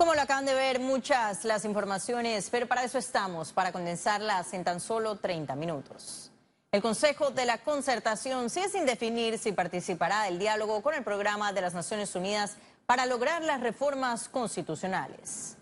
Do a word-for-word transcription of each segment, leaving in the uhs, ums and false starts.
Como lo acaban de ver, muchas las informaciones, pero para eso estamos, para condensarlas en tan solo treinta minutos. El Consejo de la Concertación sigue sin definir si participará del diálogo con el programa de las Naciones Unidas para lograr las reformas constitucionales.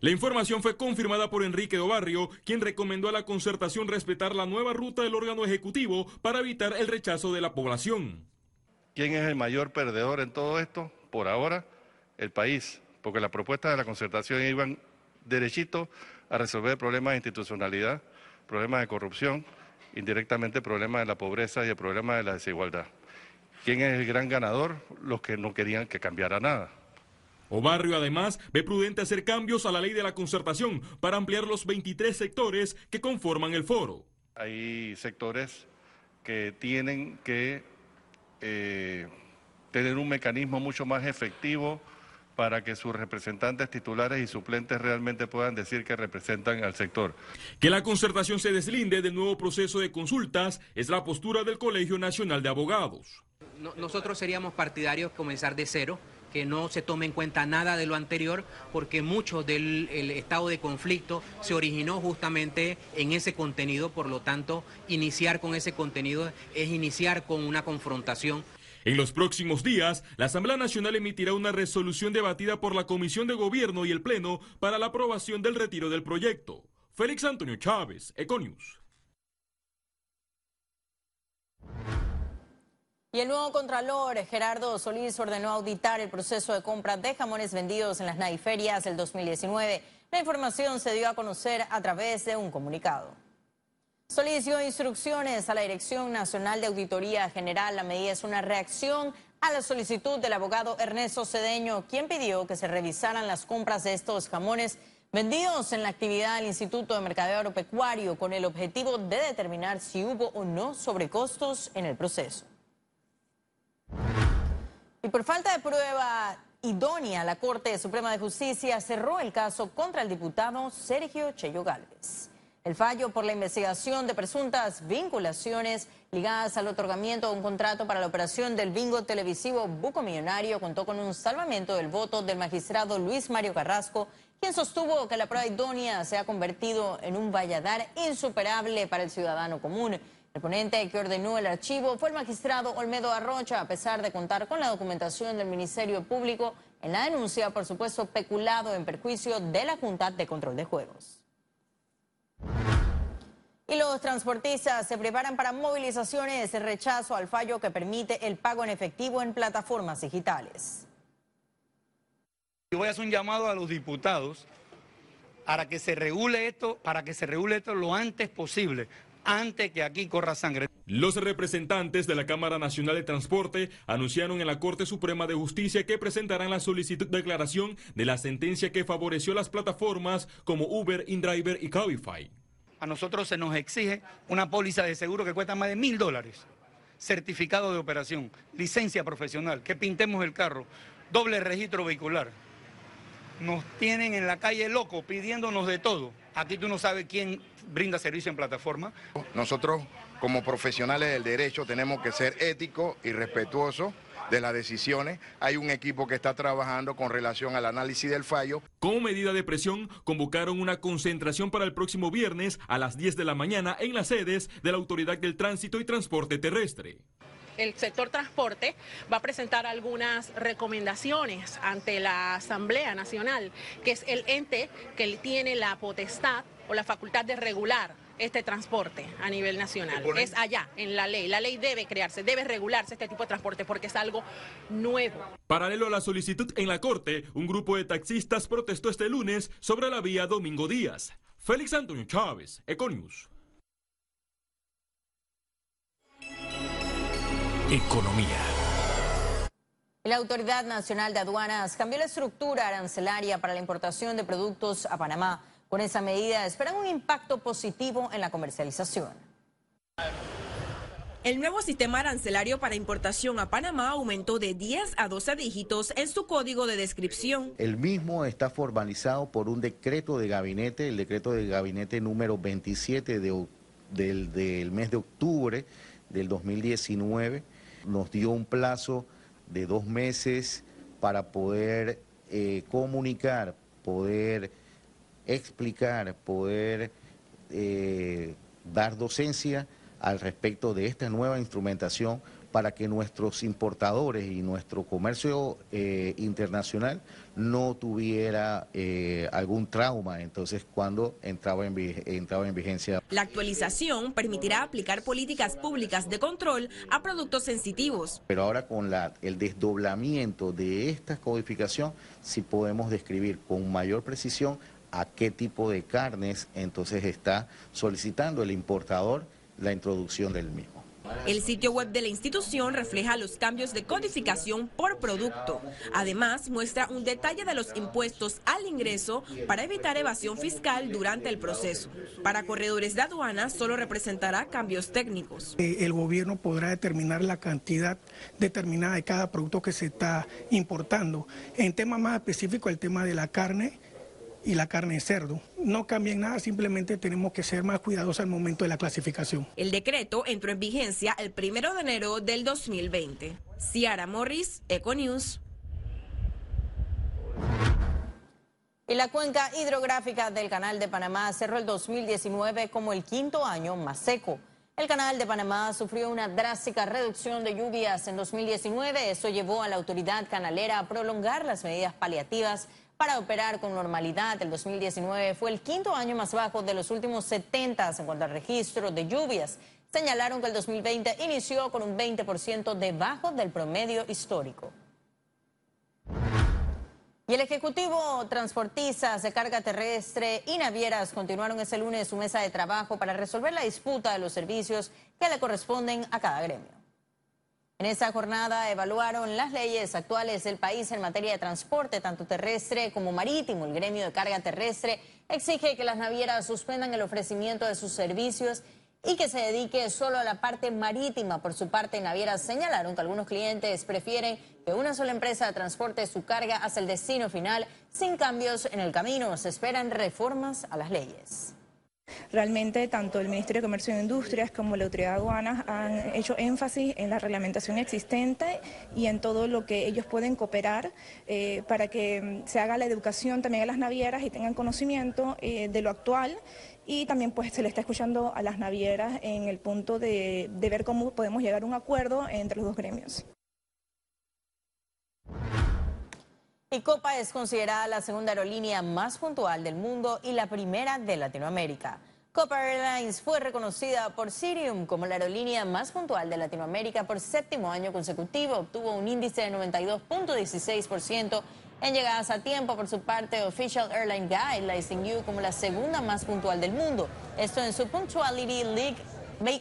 La información fue confirmada por Enrique Obarrio, quien recomendó a la concertación respetar la nueva ruta del órgano ejecutivo para evitar el rechazo de la población. ¿Quién es el mayor perdedor en todo esto? Por ahora, el país, porque las propuestas de la concertación iban derechito a resolver problemas de institucionalidad, problemas de corrupción, indirectamente problemas de la pobreza y el problema de la desigualdad. ¿Quién es el gran ganador? Los que no querían que cambiara nada. Obarrio además ve prudente hacer cambios a la ley de la concertación para ampliar los veintitrés sectores que conforman el foro. Hay sectores que tienen que eh, tener un mecanismo mucho más efectivo para que sus representantes titulares y suplentes realmente puedan decir que representan al sector. Que la concertación se deslinde del nuevo proceso de consultas es la postura del Colegio Nacional de Abogados. No, nosotros seríamos partidarios de comenzar de cero, que no se tome en cuenta nada de lo anterior, porque mucho del el estado de conflicto se originó justamente en ese contenido, por lo tanto, iniciar con ese contenido es iniciar con una confrontación. En los próximos días, la Asamblea Nacional emitirá una resolución debatida por la Comisión de Gobierno y el Pleno para la aprobación del retiro del proyecto. Félix Antonio Chávez, Econius. Y el nuevo contralor Gerardo Solís ordenó auditar el proceso de compra de jamones vendidos en las Naiferias del dos mil diecinueve. La información se dio a conocer a través de un comunicado. Solís dio instrucciones a la Dirección Nacional de Auditoría General. La medida es una reacción a la solicitud del abogado Ernesto Cedeño, quien pidió que se revisaran las compras de estos jamones vendidos en la actividad del Instituto de Mercadeo Agropecuario con el objetivo de determinar si hubo o no sobrecostos en el proceso. Y por falta de prueba idónea, la Corte Suprema de Justicia cerró el caso contra el diputado Sergio Chello Gálvez. El fallo por la investigación de presuntas vinculaciones ligadas al otorgamiento de un contrato para la operación del bingo televisivo Buco Millonario contó con un salvamento del voto del magistrado Luis Mario Carrasco, quien sostuvo que la prueba idónea se ha convertido en un valladar insuperable para el ciudadano común. El ponente que ordenó el archivo fue el magistrado Olmedo Arrocha, a pesar de contar con la documentación del Ministerio Público en la denuncia por supuesto peculado en perjuicio de la Junta de Control de Juegos. Y los transportistas se preparan para movilizaciones de rechazo al fallo que permite el pago en efectivo en plataformas digitales. Yo voy a hacer un llamado a los diputados para que se regule esto, para que se regule esto lo antes posible, antes que aquí corra sangre. Los representantes de la Cámara Nacional de Transporte anunciaron en la Corte Suprema de Justicia que presentarán la solicitud de declaración de la sentencia que favoreció las plataformas como Uber, InDriver y Cabify. A nosotros se nos exige una póliza de seguro que cuesta más de mil dólares, certificado de operación, licencia profesional, que pintemos el carro, doble registro vehicular. Nos tienen en la calle loco pidiéndonos de todo. Aquí tú no sabes quién brinda servicio en plataforma. Nosotros como profesionales del derecho tenemos que ser éticos y respetuosos de las decisiones. Hay un equipo que está trabajando con relación al análisis del fallo. Como medida de presión, convocaron una concentración para el próximo viernes a las diez de la mañana en las sedes de la Autoridad del Tránsito y Transporte Terrestre. El sector transporte va a presentar algunas recomendaciones ante la Asamblea Nacional, que es el ente que tiene la potestad o la facultad de regular este transporte a nivel nacional. Es allá, en la ley. La ley debe crearse, debe regularse este tipo de transporte porque es algo nuevo. Paralelo a la solicitud en la Corte, un grupo de taxistas protestó este lunes sobre la vía Domingo Díaz. Félix Antonio Chávez, Econius. Economía. La Autoridad Nacional de Aduanas cambió la estructura arancelaria para la importación de productos a Panamá. Con esa medida esperan un impacto positivo en la comercialización. El nuevo sistema arancelario para importación a Panamá aumentó de diez a doce dígitos en su código de descripción. El mismo está formalizado por un decreto de gabinete, el decreto de gabinete número veintisiete de, del, del mes de octubre del dos mil diecinueve. Nos dio un plazo de dos meses para poder eh, comunicar, poder explicar, poder eh, dar docencia al respecto de esta nueva instrumentación para que nuestros importadores y nuestro comercio eh, internacional no tuviera eh, algún trauma, entonces, cuando entraba en, entraba en vigencia. La actualización permitirá aplicar políticas públicas de control a productos sensitivos. Pero ahora con la, el desdoblamiento de esta codificación, sí podemos describir con mayor precisión a qué tipo de carnes entonces está solicitando el importador la introducción del mismo. El sitio web de la institución refleja los cambios de codificación por producto. Además, muestra un detalle de los impuestos al ingreso para evitar evasión fiscal durante el proceso. Para corredores de aduanas solo representará cambios técnicos. El gobierno podrá determinar la cantidad determinada de cada producto que se está importando. En tema más específico, el tema de la carne y la carne de cerdo. No cambian nada, simplemente tenemos que ser más cuidadosos al momento de la clasificación. El decreto entró en vigencia el primero de enero del dos mil veinte. Ciara Morris, Eco News. Y la cuenca hidrográfica del Canal de Panamá cerró el dos mil diecinueve como el quinto año más seco. El Canal de Panamá sufrió una drástica reducción de lluvias en dos mil diecinueve. Eso llevó a la autoridad canalera a prolongar las medidas paliativas para operar con normalidad. El dos mil diecinueve fue el quinto año más bajo de los últimos setenta en cuanto al registro de lluvias. Señalaron que el dos mil veinte inició con un veinte por ciento debajo del promedio histórico. Y el Ejecutivo, transportistas de carga terrestre y navieras continuaron ese lunes su mesa de trabajo para resolver la disputa de los servicios que le corresponden a cada gremio. En esta jornada evaluaron las leyes actuales del país en materia de transporte, tanto terrestre como marítimo. El gremio de carga terrestre exige que las navieras suspendan el ofrecimiento de sus servicios y que se dedique solo a la parte marítima. Por su parte, navieras señalaron que algunos clientes prefieren que una sola empresa de transporte su carga hacia el destino final sin cambios en el camino. Se esperan reformas a las leyes. Realmente tanto el Ministerio de Comercio e Industrias como la Autoridad de Aduanas han hecho énfasis en la reglamentación existente y en todo lo que ellos pueden cooperar eh, para que se haga la educación también a las navieras y tengan conocimiento eh, de lo actual, y también pues se le está escuchando a las navieras en el punto de, de ver cómo podemos llegar a un acuerdo entre los dos gremios. Y Copa es considerada la segunda aerolínea más puntual del mundo y la primera de Latinoamérica. Copa Airlines fue reconocida por Cirium como la aerolínea más puntual de Latinoamérica por séptimo año consecutivo. Obtuvo un índice de noventa y dos punto dieciséis por ciento en llegadas a tiempo. Por su parte, Official Airline Guide la distinguió como la segunda más puntual del mundo. Esto en su Punctuality League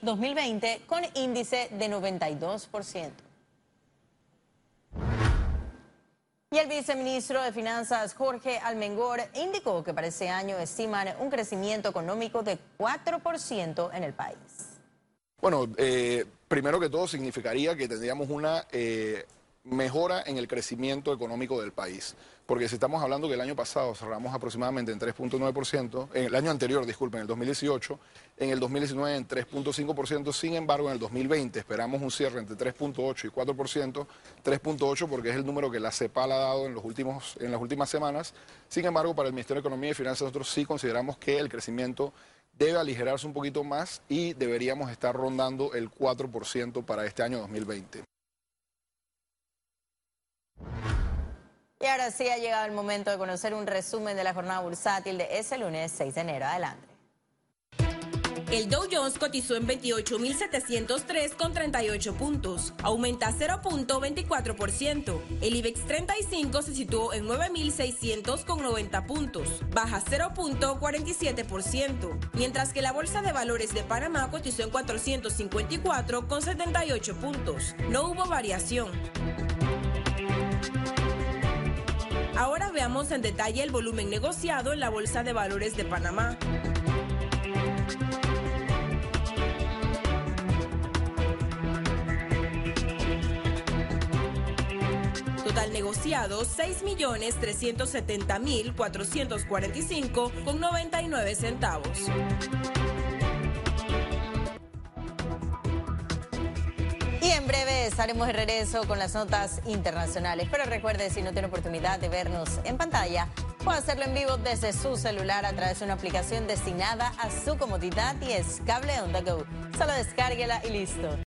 dos mil veinte con índice de noventa y dos por ciento. Y el viceministro de Finanzas, Jorge Almengor, indicó que para ese año estiman un crecimiento económico de cuatro por ciento en el país. Bueno, eh, primero que todo significaría que tendríamos una eh, mejora en el crecimiento económico del país. Porque si estamos hablando que el año pasado cerramos aproximadamente en tres punto nueve por ciento, en el año anterior, disculpen, en el dos mil dieciocho, en el dos mil diecinueve en tres punto cinco por ciento, sin embargo en el dos mil veinte esperamos un cierre entre tres punto ocho y cuatro por ciento, tres punto ocho porque es el número que la CEPAL ha dado en, los últimos, en las últimas semanas, sin embargo para el Ministerio de Economía y Finanzas nosotros sí consideramos que el crecimiento debe aligerarse un poquito más y deberíamos estar rondando el cuatro por ciento para este año dos mil veinte. Y ahora sí ha llegado el momento de conocer un resumen de la jornada bursátil de ese lunes seis de enero. Adelante. El Dow Jones cotizó en veintiocho mil setecientos tres con treinta y ocho puntos, aumenta cero punto veinticuatro por ciento. El IBEX treinta y cinco se situó en nueve mil seiscientos con noventa puntos, baja cero punto cuarenta y siete por ciento, mientras que la Bolsa de Valores de Panamá cotizó en cuatrocientos cincuenta y cuatro con setenta y ocho puntos. No hubo variación. Ahora veamos en detalle el volumen negociado en la Bolsa de Valores de Panamá. Total negociado seis millones trescientos setenta mil cuatrocientos cuarenta y cinco con noventa y nueve centavos. Y en breve estaremos de regreso con las notas internacionales. Pero recuerde, si no tiene oportunidad de vernos en pantalla, puede hacerlo en vivo desde su celular a través de una aplicación destinada a su comodidad y es Cable Onda Go. Solo descárguela y listo.